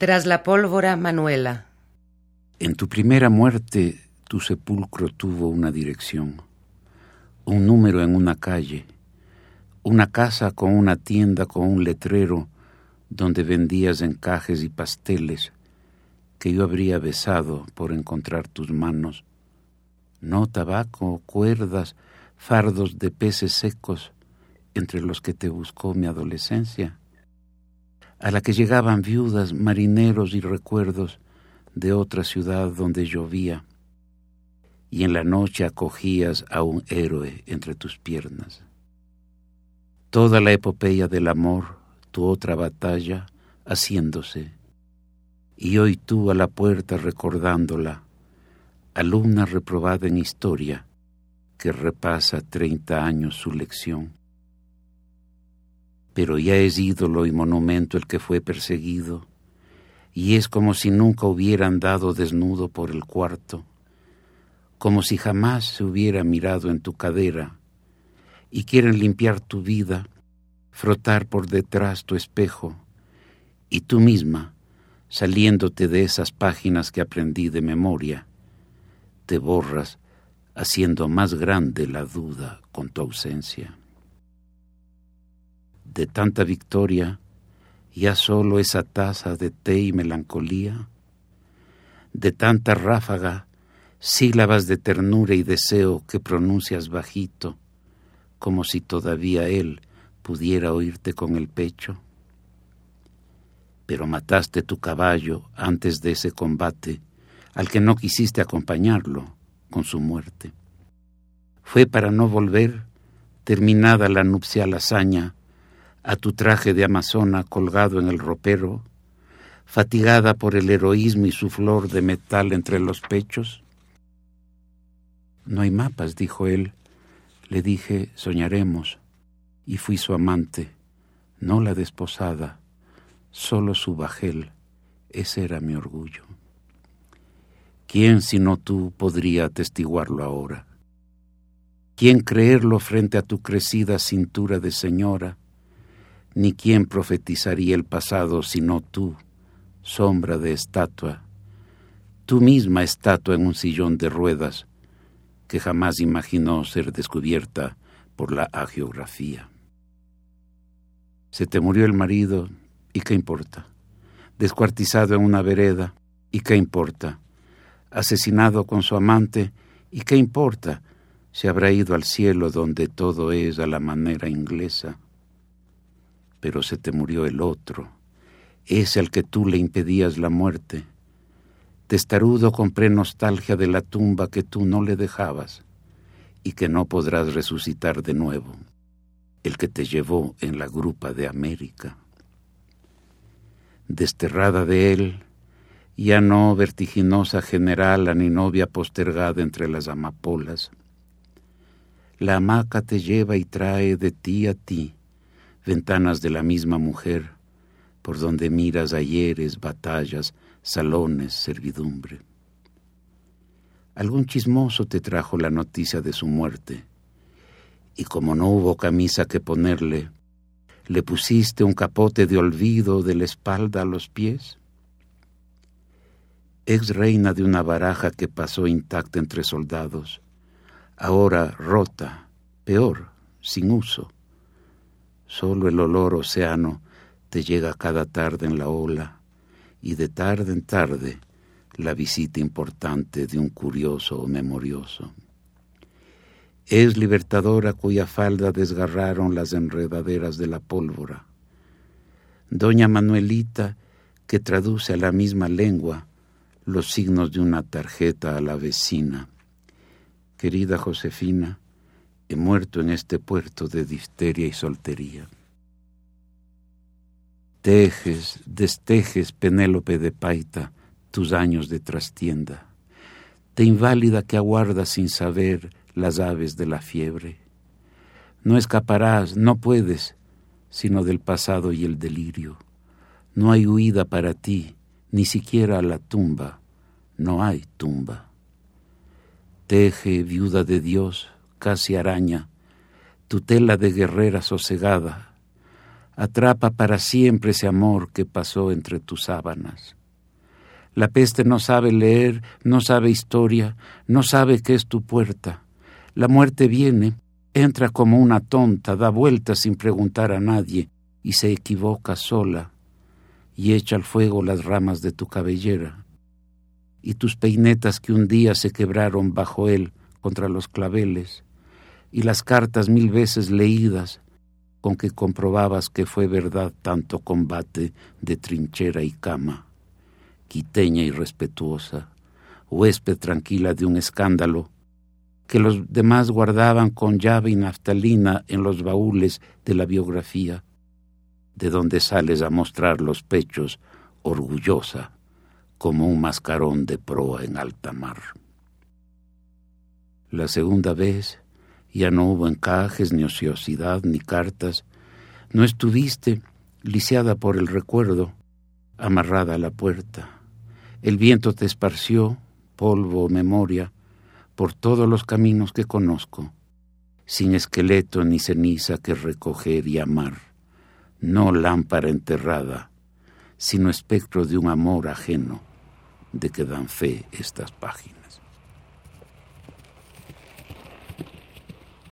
Tras la pólvora, Manuela. En tu primera muerte, tu sepulcro tuvo una dirección, un número en una calle, una casa con una tienda con un letrero donde vendías encajes y pasteles que yo habría besado por encontrar tus manos. No tabaco, cuerdas, fardos de peces secos, entre los que te buscó mi adolescencia, a la que llegaban viudas, marineros y recuerdos de otra ciudad donde llovía, y en la noche acogías a un héroe entre tus piernas. Toda la epopeya del amor, tu otra batalla, haciéndose, y hoy tú a la puerta recordándola, alumna reprobada en historia, que repasa 30 años su lección. Pero ya es ídolo y monumento el que fue perseguido, y es como si nunca hubiera andado desnudo por el cuarto, como si jamás se hubiera mirado en tu cadera, y quieren limpiar tu vida, frotar por detrás tu espejo, y tú misma, saliéndote de esas páginas que aprendí de memoria, te borras, haciendo más grande la duda con tu ausencia. De tanta victoria, ya solo esa taza de té y melancolía, de tanta ráfaga, sílabas de ternura y deseo que pronuncias bajito, como si todavía él pudiera oírte con el pecho. Pero mataste tu caballo antes de ese combate, al que no quisiste acompañarlo con su muerte. Fue para no volver, terminada la nupcial hazaña, a tu traje de amazona colgado en el ropero, fatigada por el heroísmo y su flor de metal entre los pechos. No hay mapas, dijo él. Le dije, soñaremos, y fui su amante, no la desposada, solo su bajel. Ese era mi orgullo. ¿Quién sino tú podría atestiguarlo ahora? ¿Quién creerlo frente a tu crecida cintura de señora? Ni quién profetizaría el pasado sino tú, sombra de estatua, tú misma estatua en un sillón de ruedas que jamás imaginó ser descubierta por la hagiografía. Se te murió el marido, ¿y qué importa? Descuartizado en una vereda, ¿y qué importa? Asesinado con su amante, ¿y qué importa? Se habrá ido al cielo donde todo es a la manera inglesa. Pero se te murió el otro, ese al que tú le impedías la muerte. Testarudo compré nostalgia de la tumba que tú no le dejabas y que no podrás resucitar de nuevo, el que te llevó en la grupa de América. Desterrada de él, ya no vertiginosa generala ni novia postergada entre las amapolas, la hamaca te lleva y trae de ti a ti, ventanas de la misma mujer, por donde miras ayeres, batallas, salones, servidumbre. Algún chismoso te trajo la noticia de su muerte, y como no hubo camisa que ponerle, le pusiste un capote de olvido de la espalda a los pies. Ex reina de una baraja que pasó intacta entre soldados, ahora rota, peor, sin uso. Solo el olor océano te llega cada tarde en la ola, y de tarde en tarde la visita importante de un curioso o memorioso. Es libertadora cuya falda desgarraron las enredaderas de la pólvora. Doña Manuelita, que traduce a la misma lengua los signos de una tarjeta a la vecina. Querida Josefina, he muerto en este puerto de difteria y soltería. Tejes, destejes, Penélope de Paita, tus años de trastienda, de inválida que aguarda sin saber las aves de la fiebre. No escaparás, no puedes, sino del pasado y el delirio. No hay huida para ti, ni siquiera a la tumba, no hay tumba. Teje, viuda de Dios, casi araña, tu tela de guerrera sosegada, atrapa para siempre ese amor que pasó entre tus sábanas. La peste no sabe leer, no sabe historia, no sabe qué es tu puerta. La muerte viene, entra como una tonta, da vueltas sin preguntar a nadie y se equivoca sola y echa al fuego las ramas de tu cabellera y tus peinetas que un día se quebraron bajo él contra los claveles y las cartas mil veces leídas con que comprobabas que fue verdad tanto combate de trinchera y cama, quiteña y respetuosa, huésped tranquila de un escándalo que los demás guardaban con llave y naftalina en los baúles de la biografía, de donde sales a mostrar los pechos orgullosa como un mascarón de proa en alta mar. La segunda vez ya no hubo encajes, ni ociosidad, ni cartas. No estuviste, lisiada por el recuerdo, amarrada a la puerta. El viento te esparció, polvo o memoria, por todos los caminos que conozco, sin esqueleto ni ceniza que recoger y amar, no lámpara enterrada, sino espectro de un amor ajeno, de que dan fe estas páginas.